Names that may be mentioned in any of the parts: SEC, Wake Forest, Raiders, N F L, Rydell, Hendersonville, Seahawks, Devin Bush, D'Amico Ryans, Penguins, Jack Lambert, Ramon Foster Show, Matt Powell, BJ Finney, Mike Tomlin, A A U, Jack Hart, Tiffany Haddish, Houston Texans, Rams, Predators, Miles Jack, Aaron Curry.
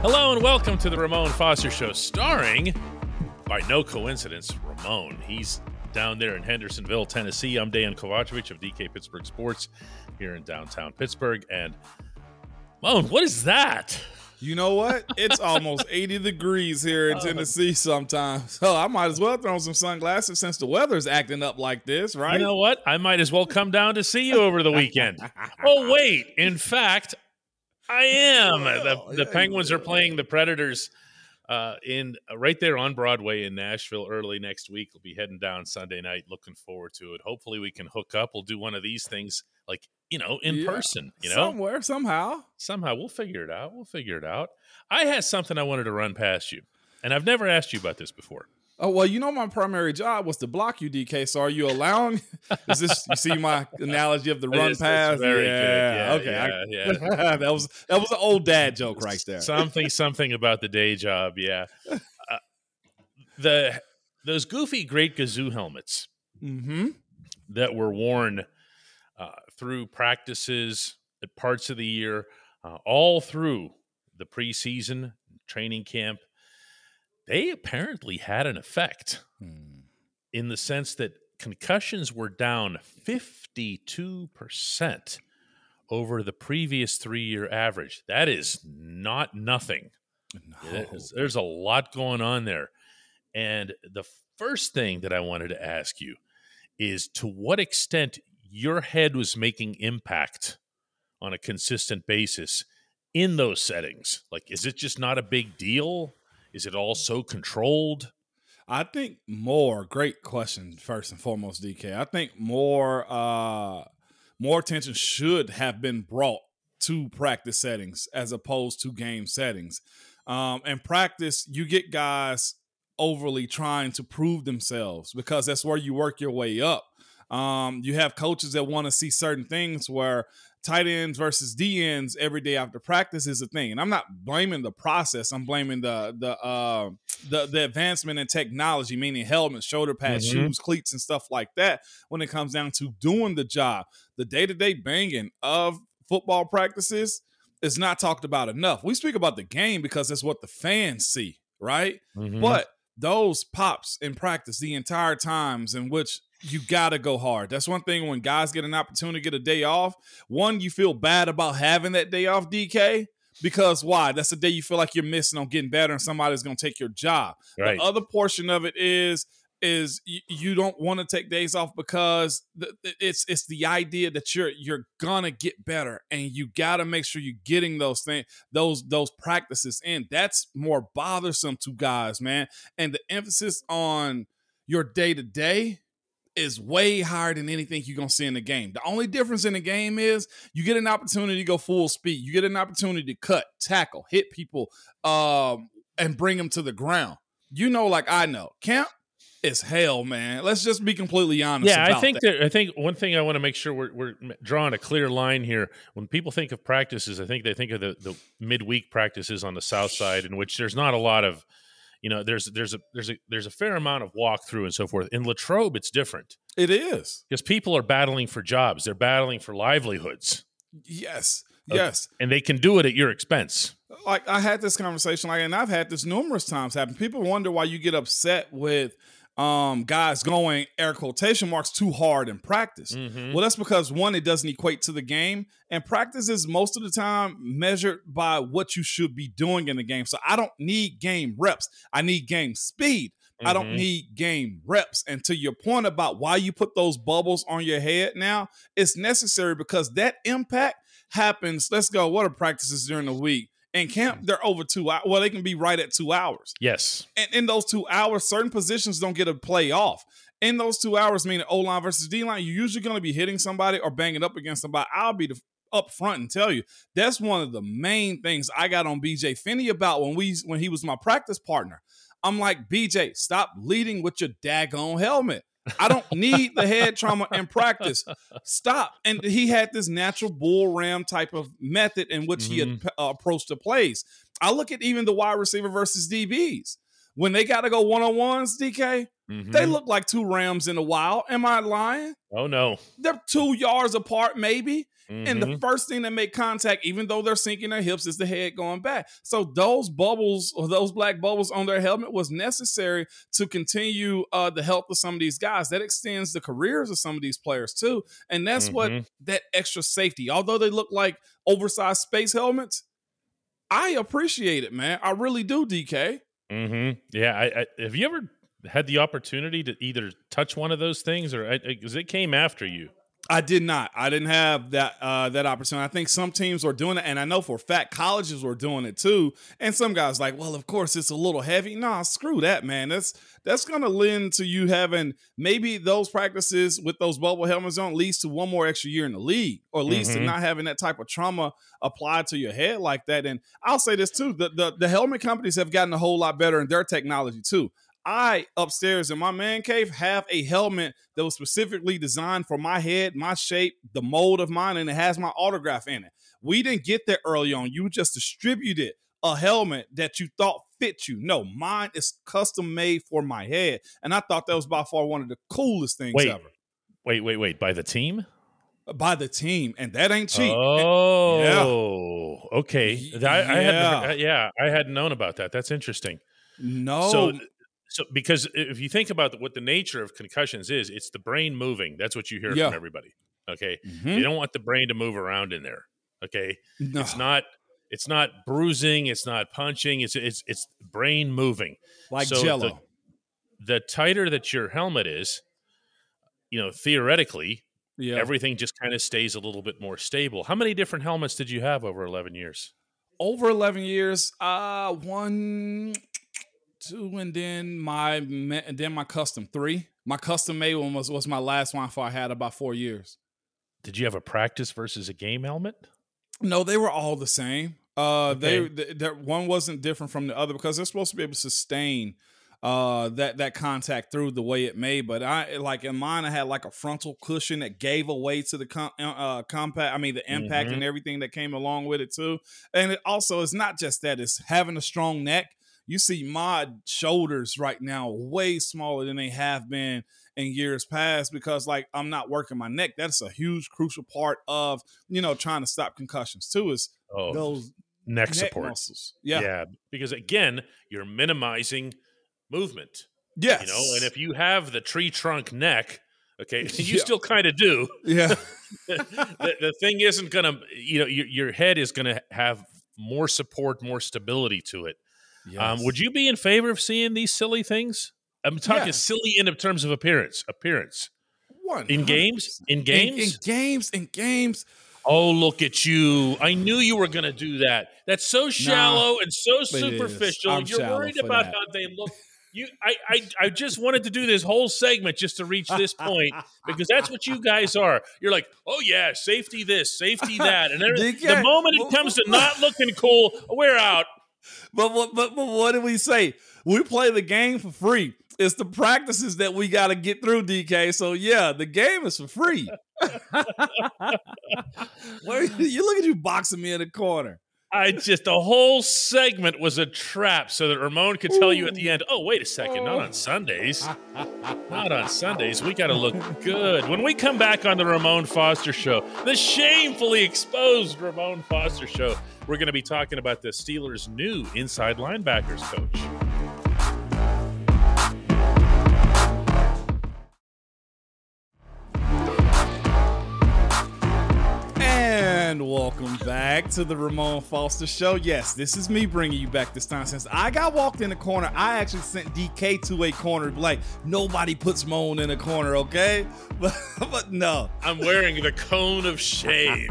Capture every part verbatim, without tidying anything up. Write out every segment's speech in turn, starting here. Hello and welcome to the Ramon Foster Show, starring, by no coincidence, Ramon. He's down there in Hendersonville, Tennessee. I'm Dan Kovacevic of D K Pittsburgh Sports here in downtown Pittsburgh. And, Ramon, what is that? You know what? It's almost eighty degrees here in Tennessee sometimes. So I might as well throw on some sunglasses since the weather's acting up like this, right? You know what? I might as well come down to see you over the weekend. Oh, wait. In fact, I am. The, the yeah, Penguins are playing the Predators uh, in uh, right there on Broadway in Nashville early next week. We'll be heading down Sunday night. Looking forward to it. Hopefully we can hook up. We'll do one of these things, like, you know, in yeah, person. You know, somewhere, somehow. Somehow. We'll figure it out. We'll figure it out. I had something I wanted to run past you, and I've never asked you about this before. Oh, well, you know, my primary job was to block you, D K. So are you allowing? Is this, you see my analogy of the run is, pass? Very yeah. Good. Yeah, okay. Yeah, yeah. that was that was an old dad joke right there. Something, something about the day job. Yeah. Uh, the those goofy Great Gazoo helmets mm-hmm. that were worn uh, through practices at parts of the year, uh, all through the preseason training camp. They apparently had an effect hmm. in the sense that concussions were down fifty-two percent over the previous three-year average. That is not nothing. No. Is, there's a lot going on there. And the first thing that I wanted to ask you is to what extent your head was making impact on a consistent basis in those settings. Like, is it just not a big deal? Is it all so controlled? I think more. Great question, first and foremost, D K. I think more uh, more attention should have been brought to practice settings as opposed to game settings. Um, and practice, you get guys overly trying to prove themselves because that's where you work your way up. Um, you have coaches that want to see certain things where tight ends versus D ends every day after practice is a thing. And I'm not blaming the process. I'm blaming the the uh, the, the advancement in technology, meaning helmets, shoulder pads, mm-hmm. shoes, cleats, and stuff like that when it comes down to doing the job. The day-to-day banging of football practices is not talked about enough. We speak about the game because that's what the fans see, right? Mm-hmm. But those pops in practice the entire times in which you got to go hard. That's one thing when guys get an opportunity to get a day off. One, you feel bad about having that day off, D K, because why? That's the day you feel like you're missing on getting better and somebody's going to take your job. Right. The other portion of it is is you, you don't want to take days off because th- it's it's the idea that you're you're going to get better and you got to make sure you're getting those things, those those practices in. That's more bothersome to guys, man. And the emphasis on your day-to-day is way higher than anything you're going to see in the game. The only difference in the game is you get an opportunity to go full speed. You get an opportunity to cut, tackle, hit people, um, and bring them to the ground. You know, like I know, camp is hell, man. Let's just be completely honest. Yeah, about I think that. that I think one thing I want to make sure we're, we're drawing a clear line here. When people think of practices, I think they think of the, the midweek practices on the south side, in which there's not a lot of, you know, there's there's a there's a there's a fair amount of walkthrough and so forth. In Latrobe, it's different. It is, because people are battling for jobs. They're battling for livelihoods. Yes, yes, and they can do it at your expense. like I had this conversation, like, and I've had this numerous times happen. People wonder why you get upset with um, guys going air quotation marks too hard in practice. Mm-hmm. Well, that's because one, it doesn't equate to the game, and practice is most of the time measured by what you should be doing in the game. So I don't need game reps. I need game speed. Mm-hmm. I don't need game reps. And to your point about why you put those bubbles on your head now, it's necessary because that impact happens. Let's go. What are practices during the week? In camp, they're over two hours. Well, they can be right at two hours. Yes. And in those two hours, certain positions don't get a play off. In those two hours, meaning O-line versus D-line, you're usually going to be hitting somebody or banging up against somebody. I'll be the, up front and tell you, that's one of the main things I got on B J Finney about when we when he was my practice partner. I'm like, B J, stop leading with your daggone helmet. I don't need the head trauma in practice. Stop. And he had this natural bull ram type of method in which mm-hmm. he had, uh, approached the plays. I look at even the wide receiver versus D Bs. When they got to go one-on-ones, D K, mm-hmm. they look like two rams in the wild. Am I lying? Oh, no. They're two yards apart, maybe. Mm-hmm. And the first thing that make contact, even though they're sinking their hips, is the head going back. So those bubbles, or those black bubbles on their helmet, was necessary to continue uh, the health of some of these guys. That extends the careers of some of these players, too. And that's mm-hmm. what that extra safety, although they look like oversized space helmets, I appreciate it, man. I really do, D K. Mm-hmm. Yeah. I, I, have you ever had the opportunity to either touch one of those things, or because it came after you? I did not. I didn't have that uh, that opportunity. I think some teams were doing it, and I know for a fact colleges were doing it too. And some guys like, well, of course it's a little heavy. Nah, screw that, man. That's that's going to lend to you having maybe those practices with those bubble helmets on leads to one more extra year in the league, or leads mm-hmm. to not having that type of trauma applied to your head like that. And I'll say this too: the the, the helmet companies have gotten a whole lot better in their technology too. I, upstairs in my man cave, have a helmet that was specifically designed for my head, my shape, the mold of mine, and it has my autograph in it. We didn't get there early on. You just distributed a helmet that you thought fit you. No, mine is custom made for my head, and I thought that was by far one of the coolest things wait, ever. Wait, wait, wait. By the team? By the team, and that ain't cheap. Oh, and, yeah. okay. I, yeah. I hadn't, yeah, I hadn't known about that. That's interesting. No. So, So, because if you think about the, what the nature of concussions is, it's the brain moving. That's what you hear yeah. from everybody. Okay, mm-hmm. you don't want the brain to move around in there. Okay, no. it's not. It's not bruising. It's not punching. It's it's it's brain moving like so Jello. The, the tighter that your helmet is, you know, theoretically, yeah. everything just kind of stays a little bit more stable. How many different helmets did you have over eleven years? Over eleven years, uh, one. Two, and then my and then my custom three. My custom made one was, was my last one for I had about four years. Did you have a practice versus a game helmet? No, they were all the same. Uh, okay. They th- that one wasn't different from the other because they're supposed to be able to sustain uh, that that contact through the way it made. But I like in mine, I had like a frontal cushion that gave away to the com- uh, compact. I mean, the impact mm-hmm. and everything that came along with it too. And it also it's not just that; it's having a strong neck. You see my shoulders right now way smaller than they have been in years past because, like, I'm not working my neck. That's a huge, crucial part of, you know, trying to stop concussions, too, is oh, those neck, neck support muscles. Yeah. yeah. Because, again, you're minimizing movement. Yes. You know, and if you have the tree trunk neck, okay, you yeah. still kind of do. Yeah. the, the thing isn't going to, you know, your, your head is going to have more support, more stability to it. Yes. Um, would you be in favor of seeing these silly things? I'm talking yes. silly in terms of appearance. Appearance. one hundred percent In games? In games? In, in games. In games. Oh, look at you. I knew you were going to do that. That's so shallow nah, and so superficial. You're worried about that. how they look. You, I, I, I just wanted to do this whole segment just to reach this point because that's what you guys are. You're like, oh, yeah, safety this, safety that. And the moment it comes to not looking cool, we're out. But what but, but what did we say? We play the game for free. It's the practices that we got to get through, D K. So, yeah, the game is for free. Where, you look at you boxing me in the corner. I just, the whole segment was a trap so that Ramon could tell Ooh. you at the end, oh, wait a second, not on Sundays. Not on Sundays. We got to look good. When we come back on the Ramon Foster Show, the shamefully exposed Ramon Foster Show, We're going to be talking about the Steelers' new inside linebackers coach. And welcome back to the Ramon Foster Show. Yes, this is me bringing you back this time. Since I got walked in the corner, I actually sent D K to a corner. Like, nobody puts Moan in a corner, okay? But, but no. I'm wearing the cone of shame.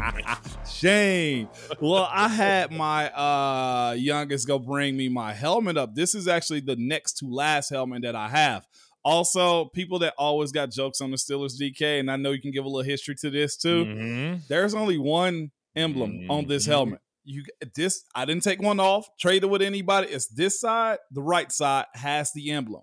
Shame. Well, I had my uh, youngest go bring me my helmet up. This is actually the next to last helmet that I have. Also, people that always got jokes on the Steelers, D K, and I know you can give a little history to this too. Mm-hmm. There's only one emblem mm-hmm. on this helmet. You this I didn't take one off, trade it with anybody. It's this side, the right side has the emblem.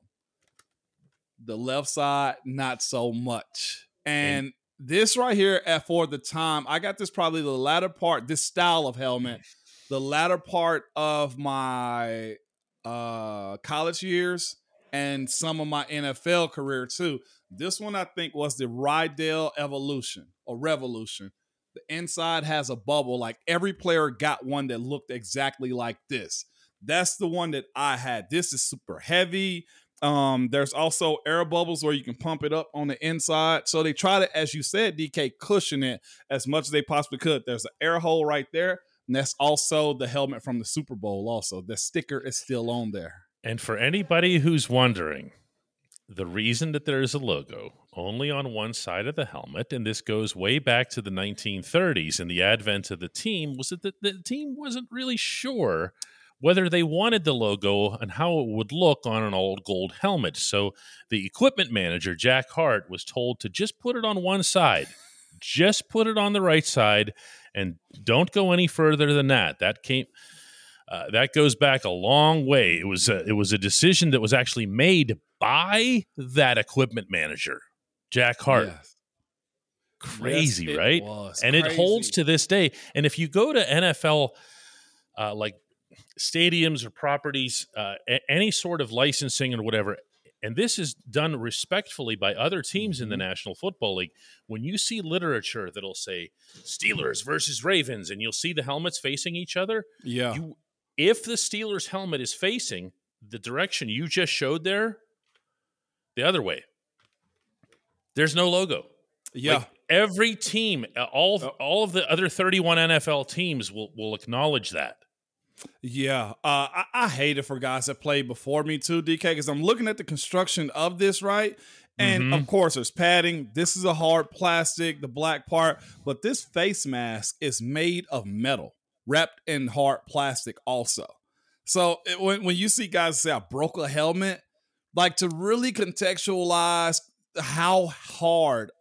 The left side, not so much. And mm-hmm. this right here at for the time, I got this probably the latter part, this style of helmet, the latter part of my uh, college years. And some of my N F L career, too. This one, I think, was the Rydell Evolution or Revolution. The inside has a bubble. Like, every player got one that looked exactly like this. That's the one that I had. This is super heavy. Um, there's also air bubbles where you can pump it up on the inside. So they try to, as you said, D K, cushion it as much as they possibly could. There's an air hole right there. And that's also the helmet from the Super Bowl also. The sticker is still on there. And for anybody who's wondering, the reason that there is a logo only on one side of the helmet, and this goes way back to the nineteen thirties and the advent of the team, was that the, the team wasn't really sure whether they wanted the logo and how it would look on an old gold helmet. So the equipment manager, Jack Hart, was told to just put it on one side. Just put it on the right side and don't go any further than that. That came... Uh, that goes back a long way. It was a, it was a decision that was actually made by that equipment manager, Jack Hart. Yes. Crazy, yes, right? Was. And Crazy. It holds to this day. And if you go to N F L, uh, like stadiums or properties, uh, a- any sort of licensing or whatever, and this is done respectfully by other teams in the National Football League. When you see literature that'll say Steelers versus Ravens, and you'll see the helmets facing each other, yeah. You, if the Steelers helmet is facing the direction you just showed there, the other way, there's no logo. Yeah. Like every team, all, all of the other thirty-one N F L teams will, will acknowledge that. Yeah. Uh, I, I hate it for guys that played before me too, D K, because I'm looking at the construction of this, right? And mm-hmm. of course, there's padding. This is a hard plastic, the black part, but this face mask is made of metal, wrapped in hard plastic also. So it, when, when you see guys say, I broke a helmet, like to really contextualize how hard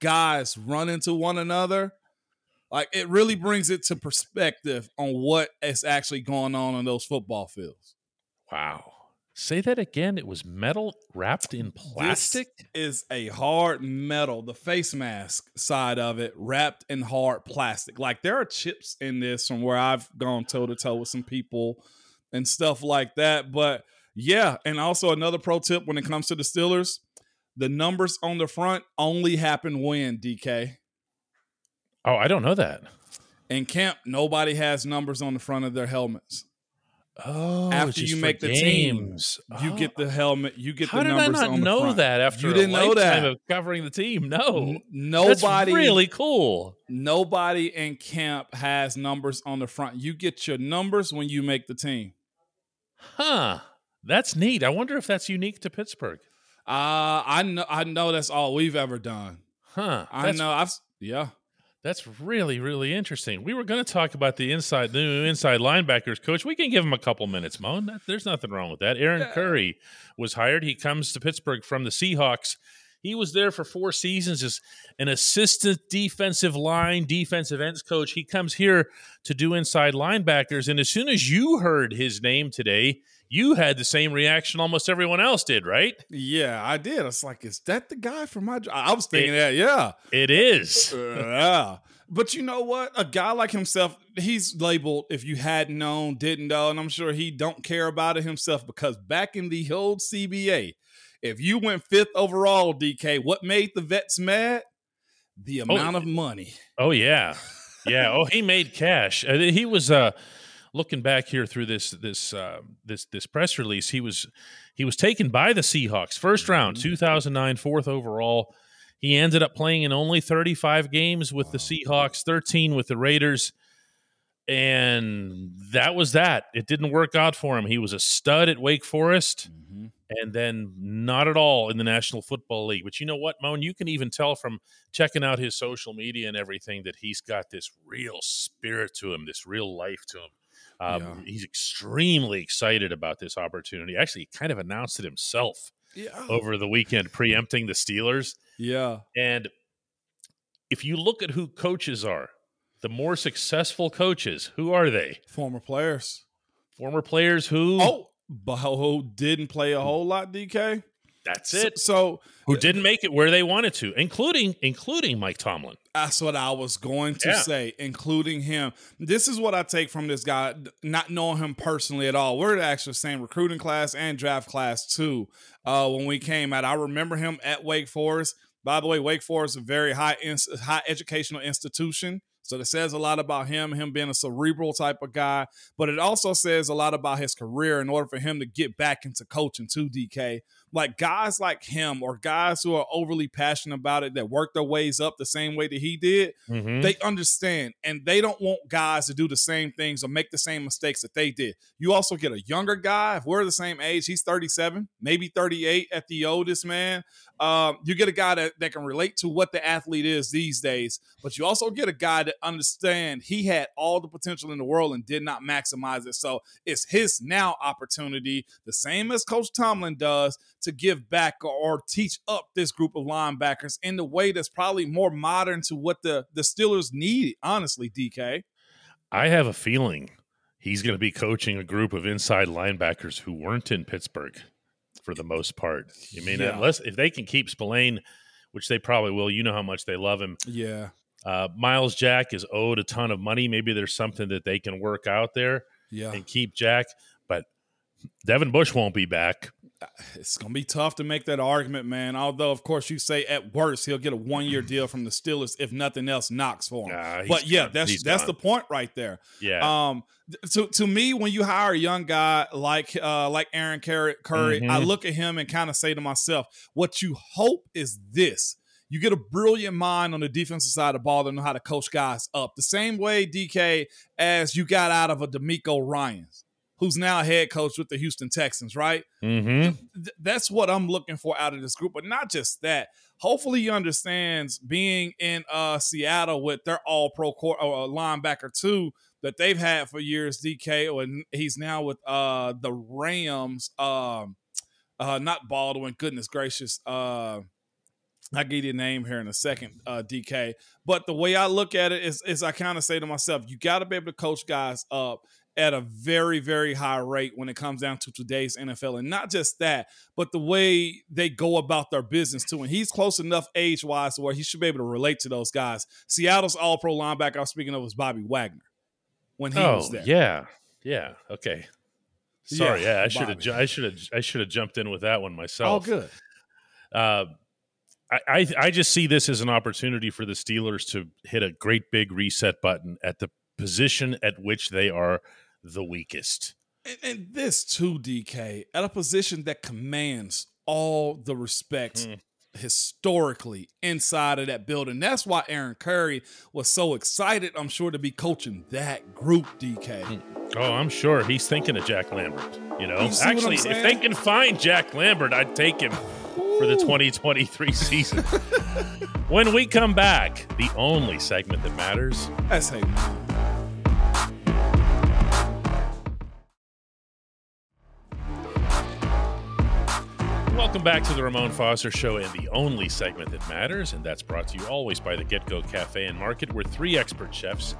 guys run into one another, like it really brings it to perspective on what is actually going on on those football fields. Wow. Say that again. It was metal wrapped in plastic? This is a hard metal, the face mask side of it, wrapped in hard plastic. Like, there are chips in this from where I've gone toe-to-toe with some people and stuff like that. But, yeah, and also another pro tip when it comes to the Steelers, the numbers on the front only happen when, D K. Oh, I don't know that. In camp, nobody has numbers on the front of their helmets. Oh, after you make the games. team, you oh. get the helmet, you get How the numbers on the How did I not know front. That after you a didn't lifetime know that. Of covering the team? No. N- nobody. That's really cool. Nobody in camp has numbers on the front. You get your numbers when you make the team. Huh. That's neat. I wonder if that's unique to Pittsburgh. Uh, I know I know that's all we've ever done. Huh. I know. I've Yeah. That's really, really interesting. We were going to talk about the inside, the new inside linebackers coach. We can give him a couple minutes, Moan. That, there's nothing wrong with that. Aaron Curry was hired. He comes to Pittsburgh from the Seahawks. He was there for four seasons as an assistant defensive line, defensive ends coach. He comes here to do inside linebackers. And as soon as you heard his name today, you had the same reaction almost everyone else did, right? Yeah, I did. I was like, is that the guy from my job? I was thinking it, that, yeah. It is. Yeah. But you know what? A guy like himself, he's labeled if you had known, didn't know, and I'm sure he don't care about it himself because back in the old C B A, if you went fifth overall, D K, what made the vets mad? The amount oh, of money. Oh, yeah. Yeah. Oh, he made cash. He was uh, looking back here through this this uh, this this press release. He was he was taken by the Seahawks first round, two thousand nine, fourth overall. He ended up playing in only thirty-five games with the Seahawks, thirteen with the Raiders, and that was that. It didn't work out for him. He was a stud at Wake Forest, mm-hmm. and then not at all in the National Football League. But you know what, Moan? You can even tell from checking out his social media and everything that he's got this real spirit to him, this real life to him. Um, yeah. He's extremely excited about this opportunity. Actually, he kind of announced it himself yeah. over the weekend, preempting the Steelers. Yeah. And if you look at who coaches are, the more successful coaches, who are they? Former players. Former players who? Oh, who didn't play a whole lot, D K? That's it. So, so who didn't make it where they wanted to, including including Mike Tomlin. That's what I was going to yeah. say, including him. This is what I take from this guy, not knowing him personally at all. We're actually the same recruiting class and draft class too. Uh, when we came out, I remember him at Wake Forest. By the way, Wake Forest is a very high ins- high educational institution. So that says a lot about him, him being a cerebral type of guy. But it also says a lot about his career in order for him to get back into coaching too, D K. Like guys like him or guys who are overly passionate about it that work their ways up the same way that he did, mm-hmm. they understand. And they don't want guys to do the same things or make the same mistakes that they did. You also get a younger guy. If we're the same age, he's thirty-seven, maybe thirty-eight at the oldest, man. Um, you get a guy that, that can relate to what the athlete is these days, but you also get a guy that understand he had all the potential in the world and did not maximize it. So it's his now opportunity, the same as Coach Tomlin does, to give back or teach up this group of linebackers in the way that's probably more modern to what the, the Steelers need, honestly, D K. I have a feeling he's going to be coaching a group of inside linebackers who weren't in Pittsburgh. For the most part, I mean, yeah. unless if they can keep Spillane, which they probably will, you know how much they love him. Yeah, uh, Miles Jack is owed a ton of money. Maybe there's something that they can work out there. Yeah. and keep Jack, but Devin Bush won't be back. It's gonna be tough to make that argument, man. Although, of course, you say at worst he'll get a one-year deal from the Steelers if nothing else knocks for him. Nah, but yeah, gone. that's he's that's gone. the point right there. Yeah. Um. To to me, when you hire a young guy like uh like Aaron Curry, mm-hmm. I look at him and kind of say to myself, what you hope is this. You get a brilliant mind on the defensive side of the ball to know how to coach guys up. The same way, D K, as you got out of a D'Amico Ryans, who's now head coach with the Houston Texans, right? Mm-hmm. Th- that's what I'm looking for out of this group. But not just that. Hopefully he understands being in uh, Seattle with their all-pro cor- or linebacker too that they've had for years, D K, and he's now with uh, the Rams. Um, uh, not Baldwin, goodness gracious. Uh, I'll give you a name here in a second, uh, D K. But the way I look at it is, is I kind of say to myself, you got to be able to coach guys up at a very, very high rate when it comes down to today's N F L. And not just that, but the way they go about their business too. And he's close enough age-wise to where he should be able to relate to those guys. Seattle's all-pro linebacker I was speaking of was Bobby Wagner when he oh, was there. yeah. Yeah, okay. Sorry, yeah, yeah I should have I should have I should have jumped in with that one myself. Oh, good. Uh, I, I I just see this as an opportunity for the Steelers to hit a great big reset button at the position at which they are the weakest. And, and this too, D K, at a position that commands all the respect mm. historically inside of that building. That's why Aaron Curry was so excited, I'm sure, to be coaching that group, D K. Mm. Oh, I'm sure he's thinking of Jack Lambert. You know, you actually, if they can find Jack Lambert, I'd take him Ooh. for the twenty twenty-three season. When we come back, the only segment that matters. That's hey. Welcome back to the Ramon Foster Show and the only segment that matters, and that's brought to you always by the Get-Go Cafe and Market, where three expert chefs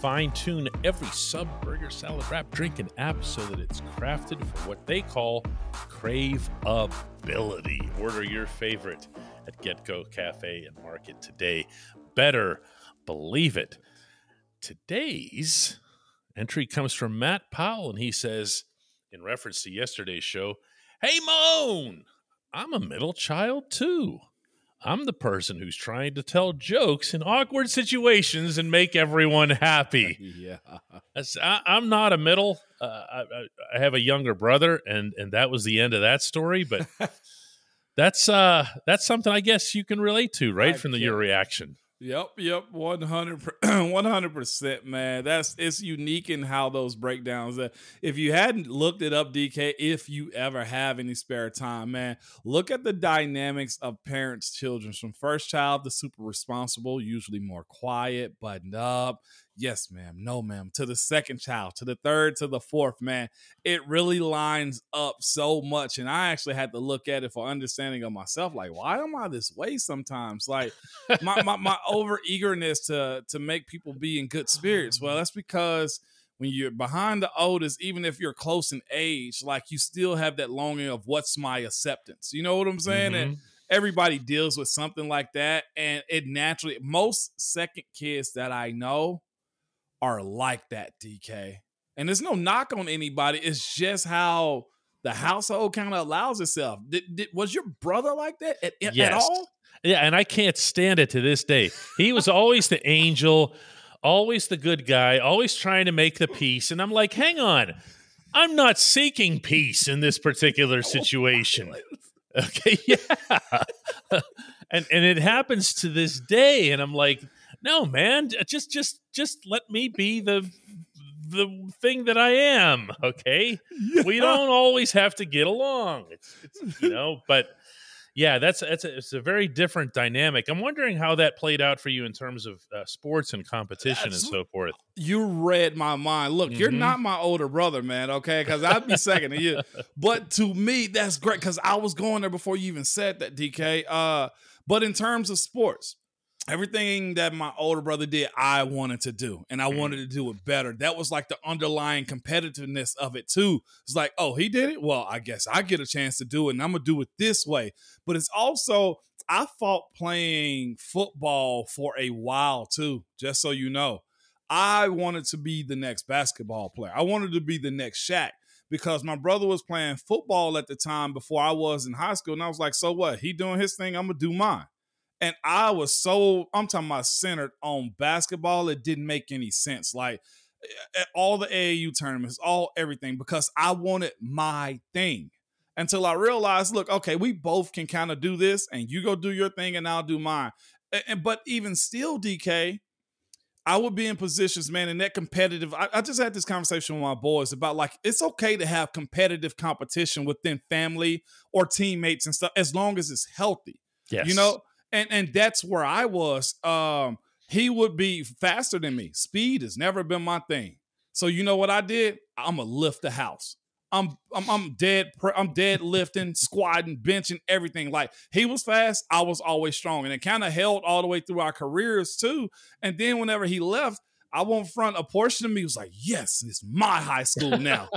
fine-tune every sub, burger, salad, wrap, drink, and app so that it's crafted for what they call crave-ability. Order your favorite at Get-Go Cafe and Market today. Better believe it. Today's entry comes from Matt Powell, and he says, in reference to yesterday's show, "Hey, Moan! I'm a middle child, too. I'm the person who's trying to tell jokes in awkward situations and make everyone happy. Yeah, That's, I, I'm not a middle. Uh, I, I have a younger brother, and and that was the end of that story. But that's uh, that's something I guess you can relate to, right, I from the, your reaction. Yep, yep, one hundred percent, man. That's it's unique in how those breakdowns. Uh, if you hadn't looked it up, D K, if you ever have any spare time, man, look at the dynamics of parents, children, from first child to super responsible, usually more quiet, buttoned up. Yes, ma'am. No, ma'am. To the second child, to the third, to the fourth, man. It really lines up so much. And I actually had to look at it for understanding of myself. Like, why am I this way sometimes? Like my, my, my over eagerness to, to make people be in good spirits. Well, that's because when you're behind the oldest, even if you're close in age, like you still have that longing of what's my acceptance. You know what I'm saying? Mm-hmm. And everybody deals with something like that. And it naturally, most second kids that I know are like that, D K. And there's no knock on anybody. It's just how the household kind of allows itself. Did, did, was your brother like that at, yes. at all? Yeah, and I can't stand it to this day. He was always the angel, always the good guy, always trying to make the peace. And I'm like, hang on. I'm not seeking peace in this particular situation. Okay, yeah. and and it happens to this day. And I'm like, no, man, just just just let me be the the thing that I am, okay? Yeah. We don't always have to get along, it's, it's, you know, but yeah, that's, that's a, it's a very different dynamic. I'm wondering how that played out for you in terms of uh, sports and competition that's, and so forth. You read my mind. Look, mm-hmm. You're not my older brother, man, okay? Because I'd be second to you. But to me, that's great because I was going there before you even said that, D K. Uh, but in terms of sports, everything that my older brother did, I wanted to do, and I wanted to do it better. That was like the underlying competitiveness of it, too. It's like, oh, he did it? Well, I guess I get a chance to do it, and I'm going to do it this way. But it's also, I fought playing football for a while, too, just so you know. I wanted to be the next basketball player. I wanted to be the next Shaq. Because my brother was playing football at the time before I was in high school, and I was like, so what? He doing his thing, I'm going to do mine. And I was so, I'm talking about centered on basketball. It didn't make any sense. Like all the A A U tournaments, all everything, because I wanted my thing until I realized, look, okay, we both can kind of do this and you go do your thing and I'll do mine. And, but even still, D K, I would be in positions, man, and that competitive, I, I just had this conversation with my boys about like, it's okay to have competitive competition within family or teammates and stuff, as long as it's healthy, yes. you know? And and that's where I was. Um, he would be faster than me. Speed has never been my thing. So you know what I did? I'm a lift the house. I'm I'm I'm dead. I'm deadlifting, squatting, benching, everything. Like he was fast. I was always strong, and it kind of held all the way through our careers too. And then whenever he left, I won't front, a portion of me was like, yes, it's my high school now.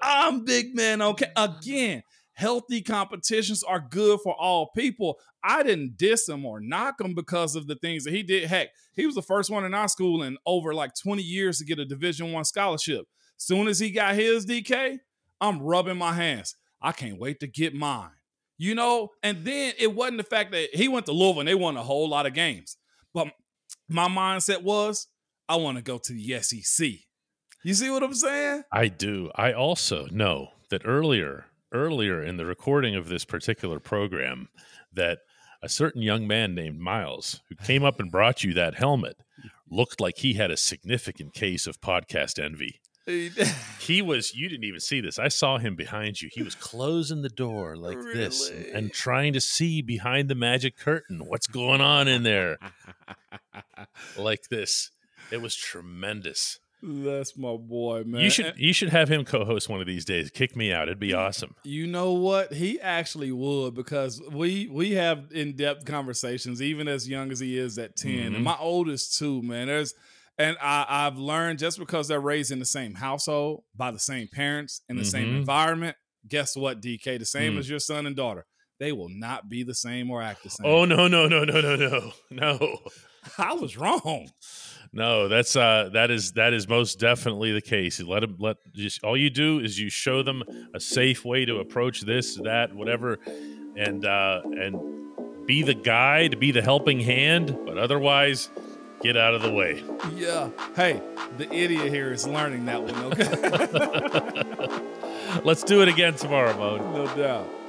I'm big man. Okay, again. Healthy competitions are good for all people. I didn't diss him or knock him because of the things that he did. Heck, he was the first one in our school in over like twenty years to get a Division One scholarship. Soon as he got his, D K, I'm rubbing my hands. I can't wait to get mine. You know, and then it wasn't the fact that he went to Louisville and they won a whole lot of games. But my mindset was, I want to go to the S E C. You see what I'm saying? I do. I also know that earlier... earlier in the recording of this particular program that a certain young man named Miles, who came up and brought you that helmet, looked like he had a significant case of podcast envy. He was, you didn't even see this. I saw him behind you. He was closing the door like really? this and, and trying to see behind the magic curtain what's going on in there like this. It was tremendous. That's my boy, man. You should you should have him co-host one of these days. Kick me out. It'd be awesome. You know what? He actually would, because we we have in-depth conversations, even as young as he is at ten. Mm-hmm. And my oldest too, man. There's and I, I've learned just because they're raised in the same household by the same parents in the mm-hmm. same environment, guess what, D K? The same mm. as your son and daughter. They will not be the same or act the same. Oh no, no, no, no, no, no. No. I was wrong. No, that's uh, that is that is most definitely the case. Let them let just all you do is you show them a safe way to approach this, that, whatever, and uh, and be the guide, be the helping hand, but otherwise, get out of the way. Yeah. Hey, the idiot here is learning that one, okay? Let's do it again tomorrow, Mo. No doubt.